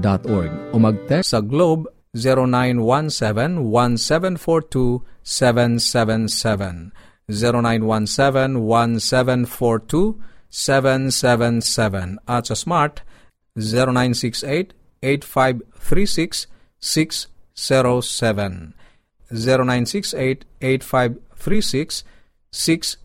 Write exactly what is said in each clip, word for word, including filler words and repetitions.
dot org o mag-text sa Globe zero nine one seven one seven four two seven seven seven zero nine one seven one seven four two seven seven seven at sa Smart zero nine six eight eight five three six six zero seven zero nine six eight eight five three six six zero seven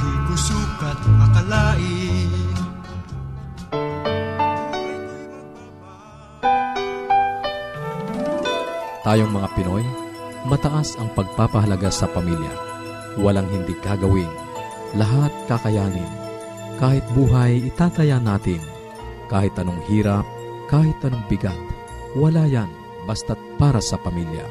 Di ko sukat akalain. Tayong mga Pinoy, mataas ang pagpapahalaga sa pamilya. Walang hindi gagawin, lahat kakayanin. Kahit buhay, itataya natin. Kahit anong hirap, kahit anong bigat, wala yan basta't para sa pamilya.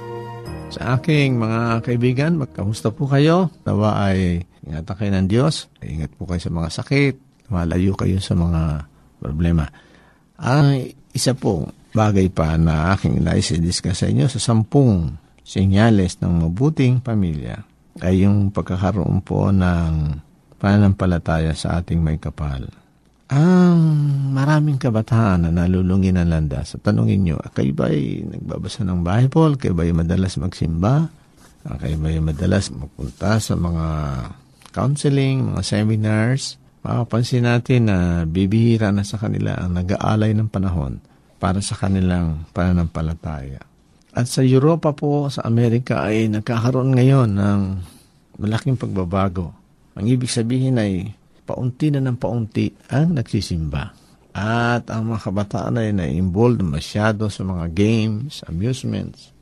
Sa aking mga kaibigan, magkamusta po kayo? Nawa ay ingatan kayo ng Diyos. Ingat po kayo sa mga sakit. Malayo kayo sa mga problema. Ay, isa po. Bagay pa na aking nais-discuss sa inyo sa sampung senyales ng mabuting pamilya ay yung pagkakaroon po ng pananampalataya sa ating may kapal. Ang maraming kabataan na nalulungin ang landas. At tanungin nyo, kayo ba'y nagbabasa ng Bible? Kayo ba'y madalas magsimba? Kayo ba'y madalas magpunta sa mga counseling, mga seminars? Makapansin natin na bibihira na sa kanila ang nag-aalay ng panahon para sa kanilang pananampalataya. At sa Europa po, sa Amerika, ay nagkakaroon ngayon ng malaking pagbabago. Ang ibig sabihin ay paunti na ng paunti ang nagsisimba. At ang mga kabataan ay na-involved masyado sa mga games, amusements,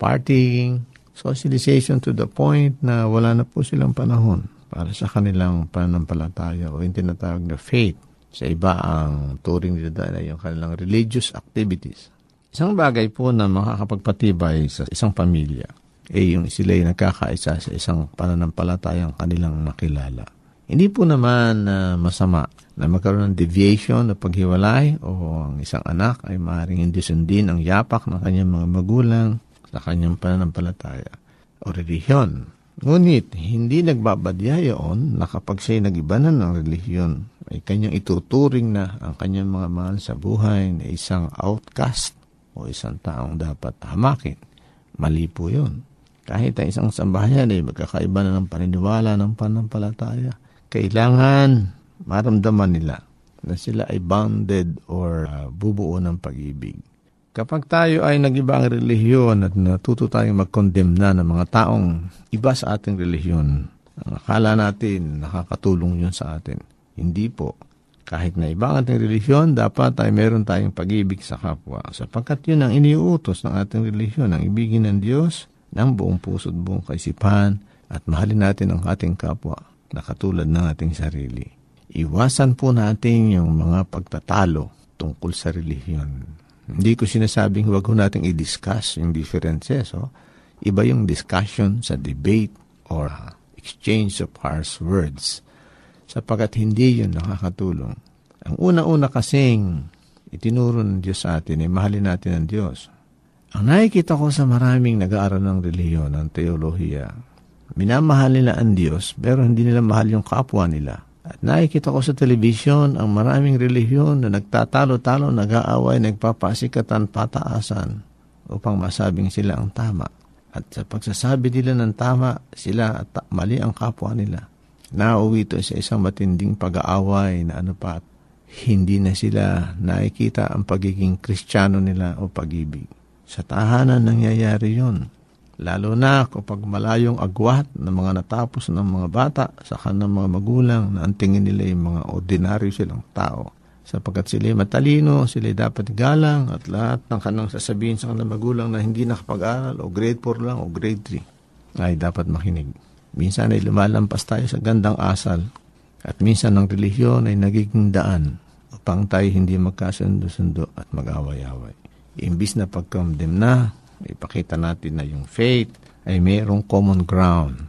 partying, socialization to the point na wala na po silang panahon para sa kanilang pananampalataya o yung tinatawag na faith. Sa iba, ang turing nila dahil ay yung kanilang religious activities. Isang bagay po na makakapagpatibay sa isang pamilya ay eh yung sila'y nakakaisa sa isang pananampalatayang kanilang nakilala. Hindi po naman uh, masama na magkaroon ng deviation o paghiwalay o ang isang anak ay maaaring hindi sundin ang yapak ng kanyang mga magulang sa kanyang pananampalataya o relihiyon. Ngunit, hindi nagbabadya yon na kapag siya'y nagibanan ng relihiyon ay kanyang ituturing na ang kanyang mga mahal sa buhay na isang outcast o isang taong dapat hamakin. Mali po yun. Kahit ang isang sambahayan ay magkakaiba na ng paniniwala, ng panampalataya, kailangan maramdaman nila na sila ay bonded or uh, bubuo ng pag-ibig. Kapag tayo ay nag-iba ang relihiyon at natuto tayong mag-condemn na ng mga taong iba sa ating relihiyon, ang akala natin nakakatulong yun sa atin. Hindi po. Kahit na iba ang ating relihiyon, dapat ay meron tayong pag-ibig sa kapwa. Sapagkat yun ang iniuutos ng ating relihiyon, ang ibigin ng Diyos ng buong puso at buong kaisipan at mahalin natin ang ating kapwa na katulad ng ating sarili. Iwasan po natin yung mga pagtatalo tungkol sa relihiyon. Hindi ko sinasabing huwag ho nating i-discuss yung differences. Oh. Iba yung discussion sa debate or exchange of harsh words sapagkat hindi yun nakakatulong. Ang una-una kasing itinuro ng Diyos sa atin ay mahalin natin ang Diyos. Ang nakikita ko sa maraming nag-aaral ng relihiyon, ng teolohiya, minamahal nila ang Diyos pero hindi nila mahal yung kapwa nila. At nakikita ko sa telebisyon ang maraming relihiyon na nagtatalo-talo, nag-aaway, nagpapasikatan, pataasan upang masabing sila ang tama. At sa pagsasabi nila ng tama, sila at mali ang kapwa nila. Nauwi ito sa isang matinding pag-aaway na ano pa, hindi na sila nakikita ang pagiging Kristiyano nila o pag-ibig. Sa tahanan nangyayari yun. Lalo na kapag malayong agwat ng mga natapos ng mga bata sa kanilang mga magulang na ang tingin nila yung mga ordinaryo silang tao. Sapagkat sila'y matalino, sila'y dapat galang at lahat ng kanilang sasabihin sa kanilang magulang na hindi nakapag-aral o grade four lang o grade three ay dapat makinig. Minsan ay lumalampas tayo sa gandang asal at minsan ang relihiyon ay nagiging daan upang tayo hindi magkasundo-sundo at mag-away-away. Imbis na pag-condemn na, ipakita natin na yung faith ay mayroong common ground.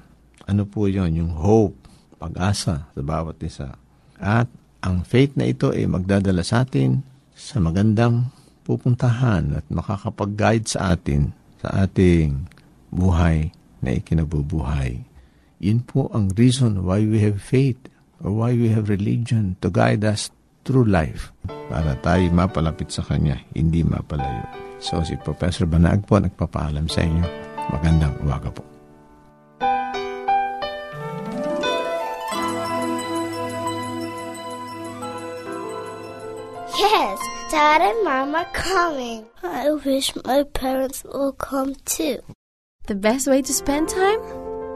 Ano po yun? Yung hope, pag-asa sa bawat isa. At ang faith na ito ay magdadala sa atin sa magandang pupuntahan at makakapag-guide sa atin sa ating buhay na ikinabubuhay. Yun po ang reason why we have faith or why we have religion to guide us through life para tayo mapalapit sa Kanya, hindi mapalayo. So, si Professor Banaag po nagpapaalam sa inyo. Magandang umaga po. Yes, Dad and Mom are coming. I wish my parents will come too. The best way to spend time?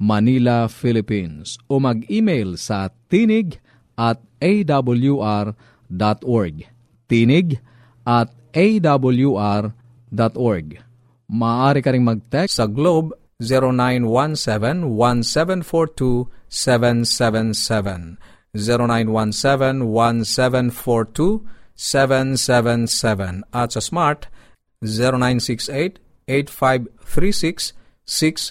Manila, Philippines. O mag-email sa tinig at a w r dot org. Tinig at a w r dot org. .org. Maaari ka ring mag-text sa Globe zero nine one seven one seven four two seven seven seven zero nine one seven one seven four two seven seven seven at sa Smart zero nine six eight eight five three six six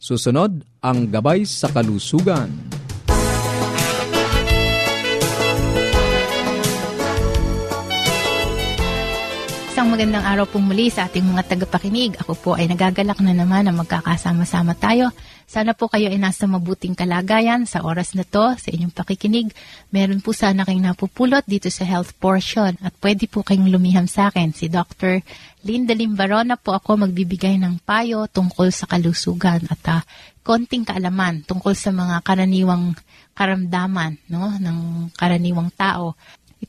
Susunod ang Gabay sa Kalusugan. Magandang araw po muli sa ating mga tagapakinig. Ako po ay nagagalak na naman na magkakasama-sama tayo. Sana po kayo ay nasa mabuting kalagayan sa oras na to, sa inyong pakikinig. Meron po sana kayong napupulot dito sa health portion at pwede po kayong lumiham sa akin. Si Doctor Linda Limbarona po ako, magbibigay ng payo tungkol sa kalusugan at uh, konting kaalaman tungkol sa mga karaniwang karamdaman, no, ng karaniwang tao.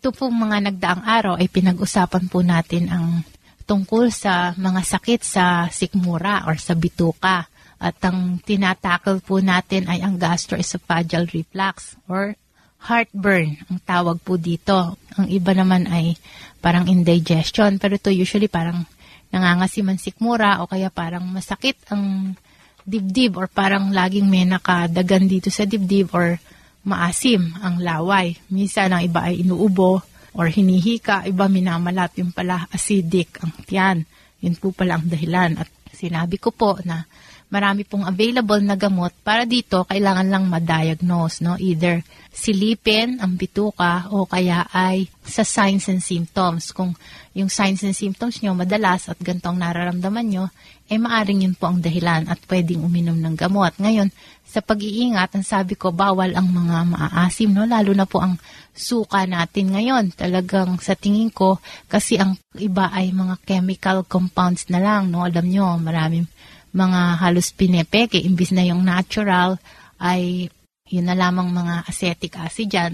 Ito po mga nagdaang araw ay pinag-usapan po natin ang tungkol sa mga sakit sa sikmura or sa bituka. At ang tinatakal po natin ay ang gastroesophageal reflux or heartburn. Ang tawag po dito. Ang iba naman ay parang indigestion. Pero ito usually parang nangangasiman sikmura o kaya parang masakit ang dibdib or parang laging may nakadagan dito sa dibdib or maasim ang laway. Minsan ang iba ay inuubo or hinihika, iba minamalat, yung pala acidic ang tiyan. Yun po pala ang dahilan. At sinabi ko po na marami pong available na gamot para dito, kailangan lang ma-diagnose, no? Either silipin ang bituka o kaya ay sa signs and symptoms. Kung yung signs and symptoms nyo madalas at ganito ang nararamdaman nyo, eh maaring yun po ang dahilan at pwedeng uminom ng gamot. Ngayon, sa pag-iingat, ang sabi ko, bawal ang mga maaasim, no? Lalo na po ang suka natin ngayon. Talagang sa tingin ko, kasi ang iba ay mga chemical compounds na lang, no? Alam nyo, maraming mga halos pinepeke, imbis na yung natural ay yun na lamang mga acetic acid dyan.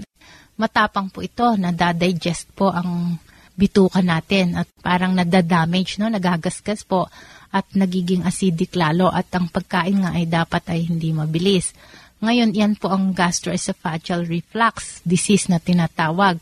Matapang po ito, nadadigest po ang bituka natin at parang nadadamage, no? Nagagasgas po at nagiging acidic lalo at ang pagkain nga ay dapat ay hindi mabilis. Ngayon, yan po ang gastroesophageal reflux disease na tinatawag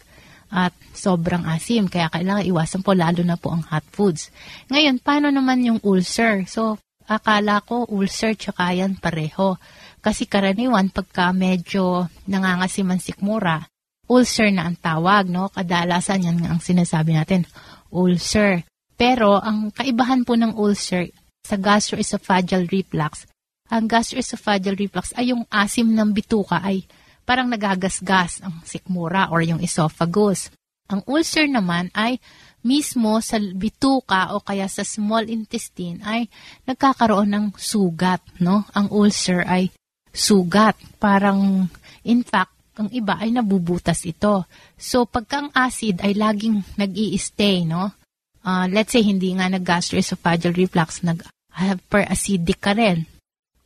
at sobrang asim. Kaya kailangan iwasan po lalo na po ang hot foods. Ngayon, paano naman yung ulcer? So, akala ko ulcer tsaka yan pareho. Kasi karaniwan pagka medyo nangangasiman sikmura, ulcer na ang tawag, no? Kadalasan yan nga ang sinasabi natin, ulcer. Pero ang kaibahan po ng ulcer sa gastroesophageal reflux, ang gastroesophageal reflux ay yung asim ng bituka ay parang nagagasgas ang sikmura or yung esophagus. Ang ulcer naman ay mismo sa bituka o kaya sa small intestine ay nagkakaroon ng sugat, no? Ang ulcer ay sugat. Parang, in fact, ang iba ay nabubutas ito. So, pagka ang acid ay laging nag-i-stay, no? Uh, let's say, hindi nga nag-gastroesophageal reflux, nag-hyperacidic ka rin.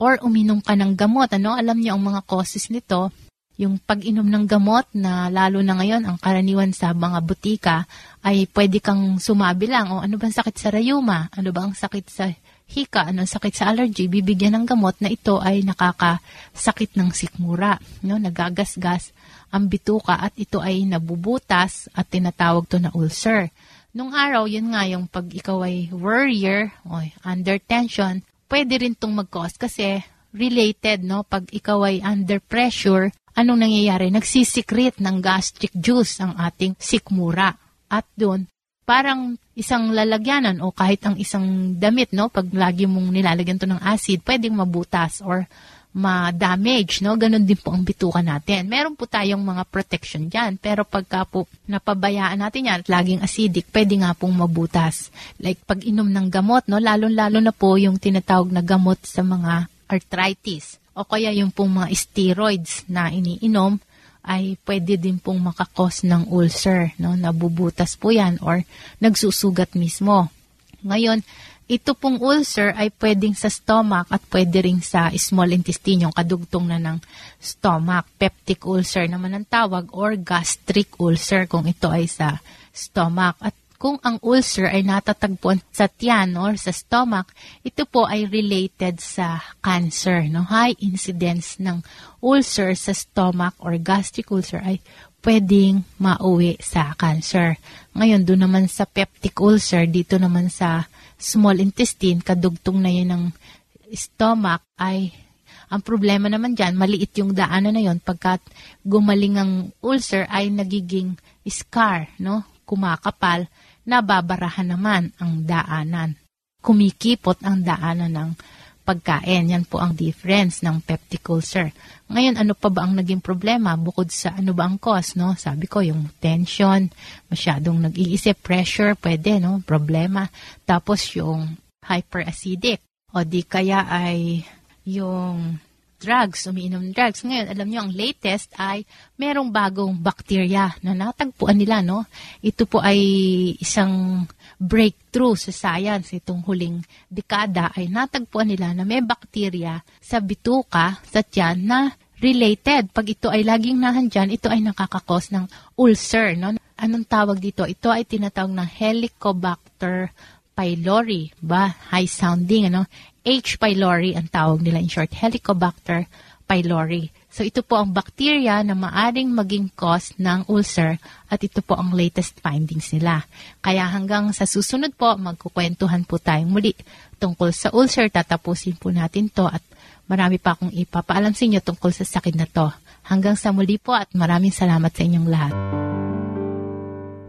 Or uminom ka ng gamot, ano? Alam niyo ang mga causes nito, yung pag-inom ng gamot na lalo na ngayon, ang karaniwan sa mga butika, ay pwede kang sumabi lang, o ano bang sakit sa rayuma? Ano bang sakit sa hika? Ano sakit sa allergy? Bibigyan ng gamot na ito ay nakakasakit ng sikmura, no? Nagagasgas ang bituka at ito ay nabubutas at tinatawag to na ulcer. Nung araw, yun nga, yung pag ikaw ay worrier o under tension, pwede rin itong mag-cause kasi related, no? Pag ikaw ay under pressure, anong nangyayari? Nagsisecrete ng gastric juice ang ating sikmura. At doon, parang isang lalagyanan o kahit ang isang damit, no? Pag lagi mong nilalagyan to ng acid, pwedeng mabutas or ma-damage, no? Ganon din po ang bituka natin. Meron po tayong mga protection dyan, pero pagka po napabayaan natin yan at laging acidic, pwede nga pong mabutas. Like pag inom ng gamot, no? Lalo-lalo na po yung tinatawag na gamot sa mga arthritis o kaya yung pong mga steroids na iniinom ay pwede din pong makakos ng ulcer, no? Nabubutas po yan or nagsusugat mismo. Ngayon, ito pong ulcer ay pwedeng sa stomach at pwede rin sa small intestine, yung kadugtong na ng stomach. Peptic ulcer naman ang tawag or gastric ulcer kung ito ay sa stomach. At kung ang ulcer ay natatagpuan sa tiyan or sa stomach, ito po ay related sa cancer, no? High incidence ng ulcer sa stomach or gastric ulcer ay pwedeng mauwi sa cancer. Ngayon, doon naman sa peptic ulcer, dito naman sa small intestine, kadugtong na yun ng stomach, ay ang problema naman dyan, maliit yung daanan na yun, pagkat gumaling ang ulcer ay nagiging scar, no? Kumakapal, nababarahan naman ang daanan. Kumikipot ang daanan ng pagkain. Yan po ang difference ng peptic ulcer. Ngayon, ano pa ba ang naging problema bukod sa ano ba ang cause, no? Sabi ko, yung tension, masyadong nag-iisip, pressure, pwede, no? Problema. Tapos yung hyperacidic o di kaya ay yung drugs, umiinom ng drugs. Ngayon, alam nyo, ang latest ay merong bagong bacteria na natagpuan nila, no? Ito po ay isang breakthrough sa science. Itong huling dekada ay natagpuan nila na may bacteria sa bituka, sa tiyan, na related. Pag ito ay laging nahandyan, ito ay nakakakos ng ulcer. No? Anong tawag dito? Ito ay tinatawag ng Helicobacter pylori. Ba? High sounding. Ano? H. pylori ang tawag nila in short. Helicobacter pylori. So ito po ang bacteria na maaring maging cause ng ulcer at ito po ang latest findings nila. Kaya hanggang sa susunod po, magkukwentuhan po tayong muli tungkol sa ulcer. Tatapusin po natin to at marami pa akong ipapaalam sa inyo tungkol sa sakit na to. Hanggang sa muli po at maraming salamat sa inyong lahat.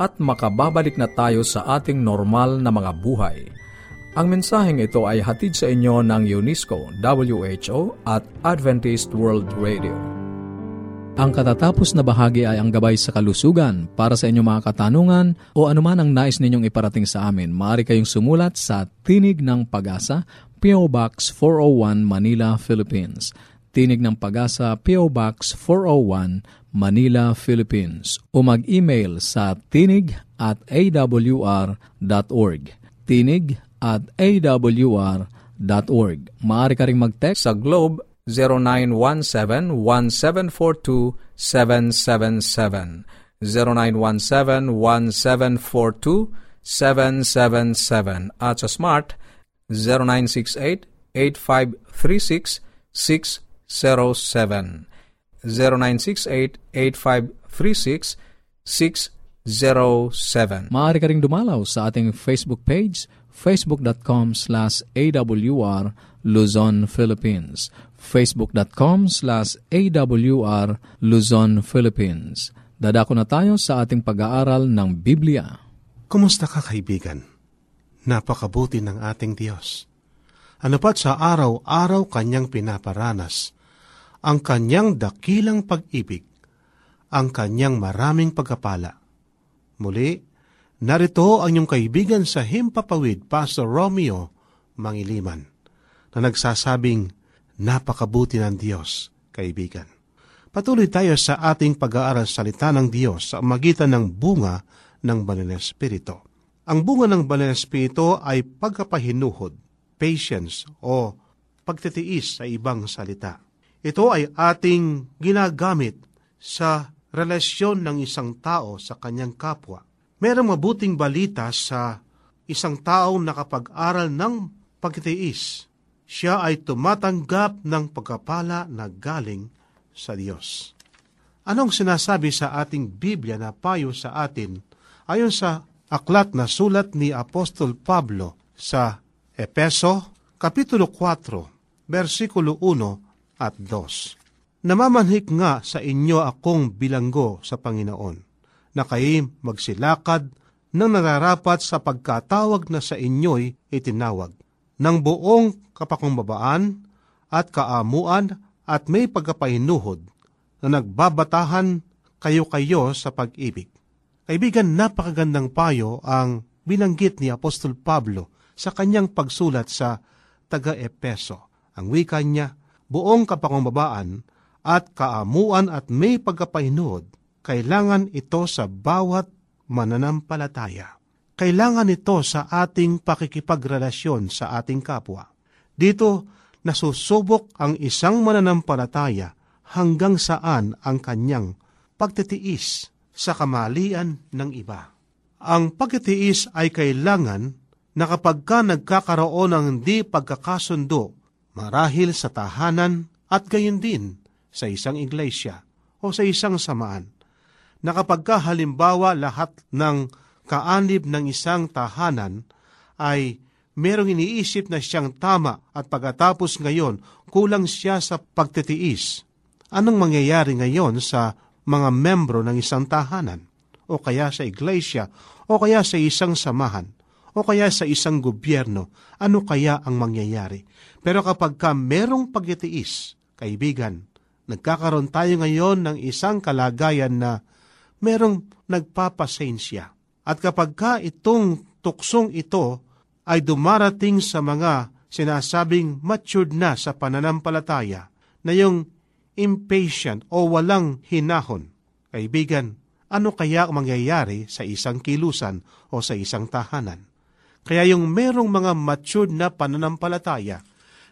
at makababalik na tayo sa ating normal na mga buhay. Ang mensaheng ito ay hatid sa inyo ng UNESCO, W H O at Adventist World Radio. Ang katatapos na bahagi ay ang gabay sa kalusugan. Para sa inyong mga katanungan o anuman ang nais ninyong iparating sa amin, maaari kayong sumulat sa Tinig ng Pag-asa, P O Box four oh one, Manila, Philippines. Tinig ng Pag-asa, P O Box four oh one, Manila, Philippines. O mag-email sa tinig at a w r dot org. tinig at a w r dot org. Maaari ka rin mag-text sa Globe zero nine one seven one seven four two seven seven seven. zero nine one seven one seven four two seven seven seven. At sa Smart zero nine six eight eight five three six six seven. zero nine six eight eight five three six six zero seven. Maaari ka ring dumalaw sa ating Facebook page, facebook.com slash awr Luzon, Philippines. facebook.com slash awr Luzon, Philippines. Dadako na tayo sa ating pag-aaral ng Biblia. Kumusta ka, kaibigan? Napakabuti ng ating Diyos. Ano pat sa araw-araw kanyang pinaparanas ang kanyang dakilang pag-ibig, ang kanyang maraming pagkapala. Muli, narito ang iyong kaibigan sa Himpapawid, Pastor Romeo Mangiliman, na nagsasabing, napakabuti ng Diyos, kaibigan. Patuloy tayo sa ating pag-aaral salita ng Diyos sa magitan ng bunga ng Banal na Espiritu. Ang bunga ng Banal na Espiritu ay pagkapahinuhod, patience o pagtitiis sa ibang salita. Ito ay ating ginagamit sa relasyon ng isang tao sa kanyang kapwa. Merong mabuting balita sa isang taong nakapag-aral ng pagtitiis. Siya ay tumatanggap ng pagkapala na galing sa Diyos. Anong sinasabi sa ating Biblia na payo sa atin ayon sa aklat na sulat ni Apostol Pablo sa Epeso, Kapitulo four, Versikulo one, at dos. Namamanhik nga sa inyo akong bilanggo sa Panginoon, na kayo magsilakad ng nararapat sa pagkatawag na sa inyo'y itinawag, ng buong kapakumbabaan at kaamuan at may pagkapahinuhod na nagbabatahan kayo-kayo sa pag-ibig. Kaibigan, napakagandang payo ang binanggit ni Apostol Pablo sa kanyang pagsulat sa taga-Epeso. Ang wika niya, buong kapakumbabaan at kaamuan at may pagkapahinuhod, kailangan ito sa bawat mananampalataya. Kailangan ito sa ating pakikipagrelasyon sa ating kapwa. Dito, nasusubok ang isang mananampalataya hanggang saan ang kanyang pagtitiis sa kamalian ng iba. Ang pagtitiis ay kailangan na kapag ka nagkakaroon ng hindi pagkakasundo marahil sa tahanan at gayon din sa isang iglesia o sa isang samaan. Nakapagka halimbawa lahat ng kaanib ng isang tahanan ay merong iniisip na siyang tama at pagkatapos ngayon kulang siya sa pagtitiis. Anong mangyayari ngayon sa mga membro ng isang tahanan o kaya sa iglesia o kaya sa isang samahan? O kaya sa isang gobyerno, ano kaya ang mangyayari? Pero kapag ka merong pagtitiis, kaibigan, nagkakaroon tayo ngayon ng isang kalagayan na merong nagpapasensya. At kapag ka itong tuksong ito ay dumarating sa mga sinasabing matured na sa pananampalataya, na yung impatient o walang hinahon, kaibigan, ano kaya ang mangyayari sa isang kilusan o sa isang tahanan? Kaya yung merong mga matured na pananampalataya,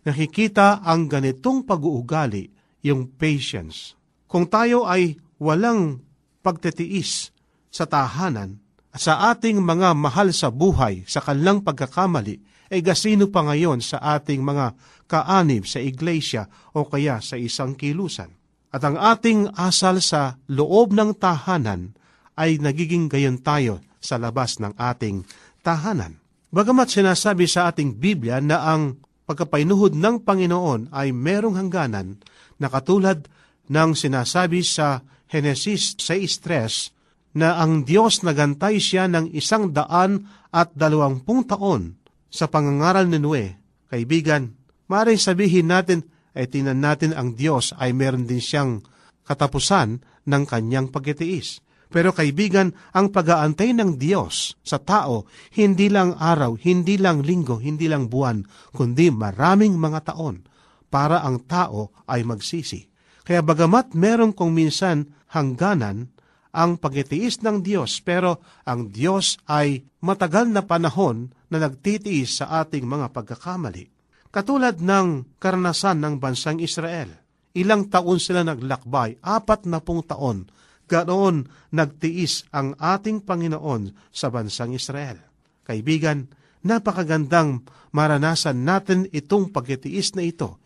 nakikita ang ganitong pag-uugali, yung patience. Kung tayo ay walang pagtitiis sa tahanan, sa ating mga mahal sa buhay, sa kanilang pagkakamali, ay gasino pa ngayon sa ating mga kaanib sa iglesia o kaya sa isang kilusan. At ang ating asal sa loob ng tahanan ay nagiging gayon tayo sa labas ng ating tahanan. Bagamat sinasabi sa ating Biblia na ang pagkapainuhod ng Panginoon ay merong hangganan, na katulad ng sinasabi sa Henesis six three, na ang Diyos nagantay siya ng isang daan at dalawampung taon sa pangangaral ni Noe. Kaibigan, maaaring sabihin natin, ay tinan natin ang Diyos ay meron din siyang katapusan ng kanyang pagtitiis. Pero kaibigan, ang pag-aantay ng Diyos sa tao, hindi lang araw, hindi lang linggo, hindi lang buwan, kundi maraming mga taon para ang tao ay magsisi. Kaya bagamat meron kung minsan hangganan ang pagtitiis ng Diyos, pero ang Diyos ay matagal na panahon na nagtitiis sa ating mga pagkakamali. Katulad ng karanasan ng bansang Israel, ilang taon sila naglakbay, apat na pung taon, ganoon nagtiis ang ating Panginoon sa bansang Israel. Kaibigan, napakagandang maranasan natin itong pagtitiis na ito,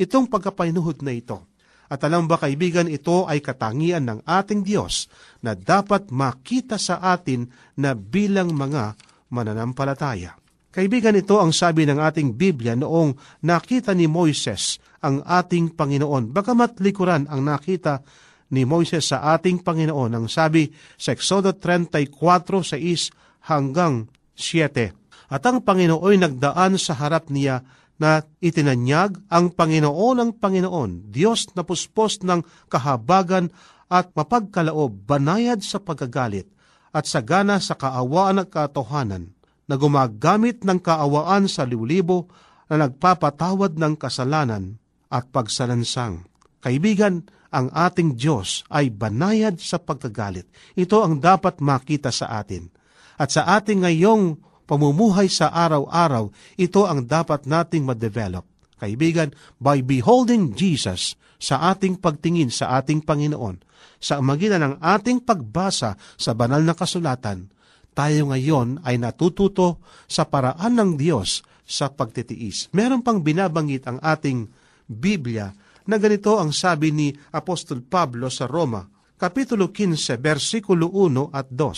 itong pagkapainuhod na ito. At alam ba kaibigan, ito ay katangian ng ating Diyos na dapat makita sa atin na bilang mga mananampalataya. Kaibigan, ito ang sabi ng ating Biblia noong nakita ni Moises ang ating Panginoon. Bagamat likuran ang nakita ni Moises sa ating Panginoon, ang sabi sa Exodo thirty-four six hanggang seven. At ang Panginoon nagdaan sa harap niya, na itinanyag ang Panginoon ng Panginoon, Diyos na puspos ng kahabagan at mapagkalaob, banayad sa pagagalit at sagana sa kaawaan at katotohanan, na gumagamit ng kaawaan sa libo-libo, na nagpapatawad ng kasalanan at pagsalansang. Kaibigan, ang ating Diyos ay banayad sa pagkagalit. Ito ang dapat makita sa atin. At sa ating ngayong pamumuhay sa araw-araw, ito ang dapat nating ma-develop. Kaibigan, by beholding Jesus, sa ating pagtingin sa ating Panginoon, sa magitan ng ating pagbasa sa banal na kasulatan, tayo ngayon ay natututo sa paraan ng Diyos sa pagtitiis. Meron pang binabanggit ang ating Biblia na ganito ang sabi ni Apostol Pablo sa Roma, Kapitulo fifteen, versikulo one at two.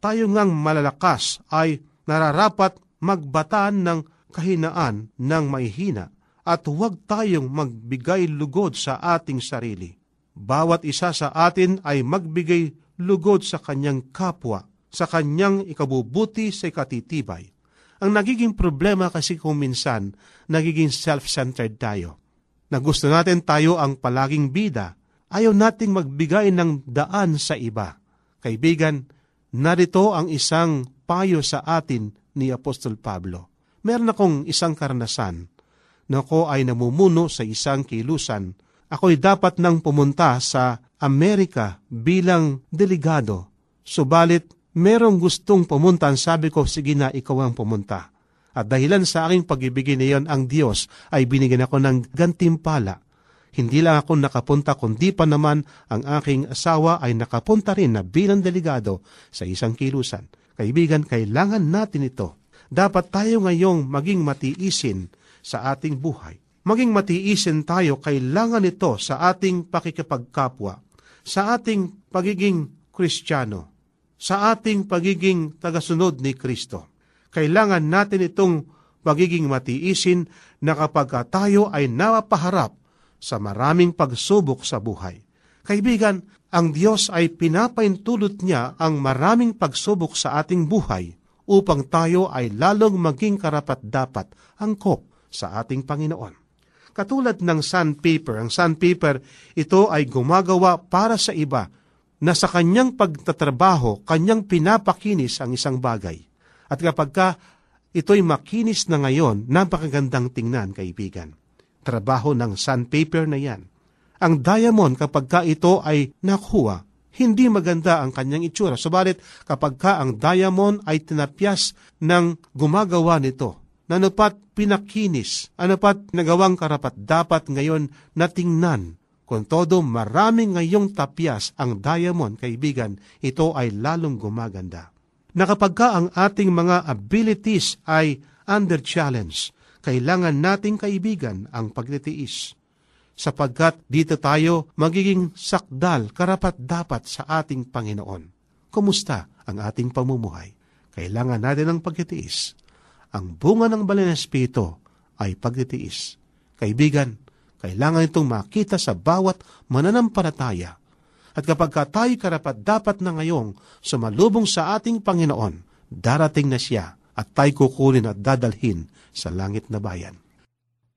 Tayo ngang malalakas ay nararapat magbataan ng kahinaan ng maihina at huwag tayong magbigay lugod sa ating sarili. Bawat isa sa atin ay magbigay lugod sa kanyang kapwa, sa kanyang ikabubuti sa ikatitibay. Ang nagiging problema kasi kung minsan, nagiging self-centered tayo. Na gusto natin tayo ang palaging bida, ayaw nating magbigay ng daan sa iba. Kaibigan, narito ang isang payo sa atin ni Apostol Pablo. Meron akong isang karanasan na ako ay namumuno sa isang kilusan. Ako'y dapat nang pumunta sa Amerika bilang delegado. Subalit, merong gustong pumunta. Ang sabi ko, sige na, ikaw ang pumunta. At dahilan sa aking pag-ibigin na yon, ang Diyos ay binigyan ako ng gantimpala. Hindi lang ako nakapunta, kundi pa naman ang aking asawa ay nakapunta rin na bilang delegado sa isang kilusan. Kaibigan, kailangan natin ito. Dapat tayo ngayong maging matiisin sa ating buhay. Maging matiisin tayo, kailangan ito sa ating pakikipagkapwa, sa ating pagiging Kristiyano, sa ating pagiging tagasunod ni Kristo. Kailangan natin itong pagiging matiisin na kapag tayo ay napaharap sa maraming pagsubok sa buhay. Kaibigan, ang Diyos ay pinapaintulot niya ang maraming pagsubok sa ating buhay upang tayo ay lalong maging karapat-dapat angkop sa ating Panginoon. Katulad ng sandpaper. Ang sandpaper, ito ay gumagawa para sa iba na sa kanyang pagtatrabaho, kanyang pinapakinis ang isang bagay. At kapag ka ito'y makinis na ngayon, napakagandang tingnan, kaibigan. Trabaho ng sandpaper na yan. Ang diamond, kapag ka ito ay nakuha, hindi maganda ang kanyang itsura. Subalit, kapag ka ang diamond ay tinapyas ng gumagawa nito, na ano pat pinakinis, ano pat nagawang karapat dapat ngayon na tingnan. Kung todo maraming ngayong tapyas ang diamond, kaibigan, ito ay lalong gumaganda. Na kapag ka ang ating mga abilities ay under challenge, kailangan nating, kaibigan, ang pagtitiis. Sapagkat dito tayo magiging sakdal karapat dapat sa ating Panginoon. Kumusta ang ating pamumuhay? Kailangan natin ng pagtitiis. Ang bunga ng banal na espiritu ay pagtitiis. Kaibigan, kailangan itong makita sa bawat mananampalataya. At kapag tayo karapat dapat na ngayong sumalubong sa ating Panginoon, darating na siya at tayo kukunin at dadalhin sa langit na bayan.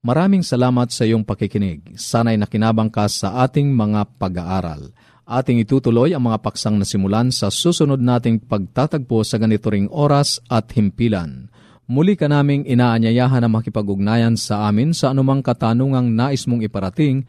Maraming salamat sa iyong pakikinig. Sana'y nakinabang ka sa ating mga pag-aaral. Ating itutuloy ang mga paksang nasimulan sa susunod nating pagtatagpo sa ganito ring oras at himpilan. Muli ka naming inaanyayahan na makipag-ugnayan sa amin sa anumang katanungang nais mong iparating,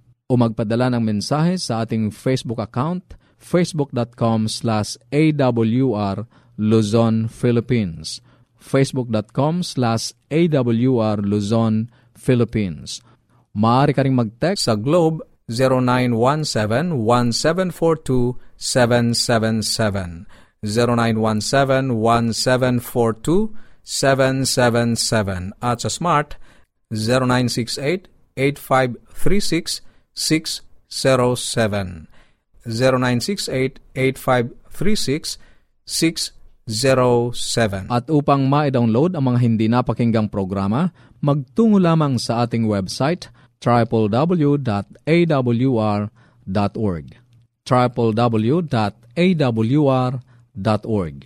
o magpadala ng mensahe sa ating Facebook account, facebook dot com slash a w r Luzon, Philippines, facebook dot com slash a w r Luzon, Philippines. Maaari ka ring mag-text sa Globe, zero nine one seven one seven four two seven seven seven, zero nine one seven one seven four two seven seven seven, at sa Smart, zero nine six eight eight five three six six zero seven, zero nine six eight eight five three six six zero seven. At upang ma-download ang mga hindi napakinggang programa, magtungo lamang sa ating website, triple w dot a w r dot org, triple w dot a w r dot org.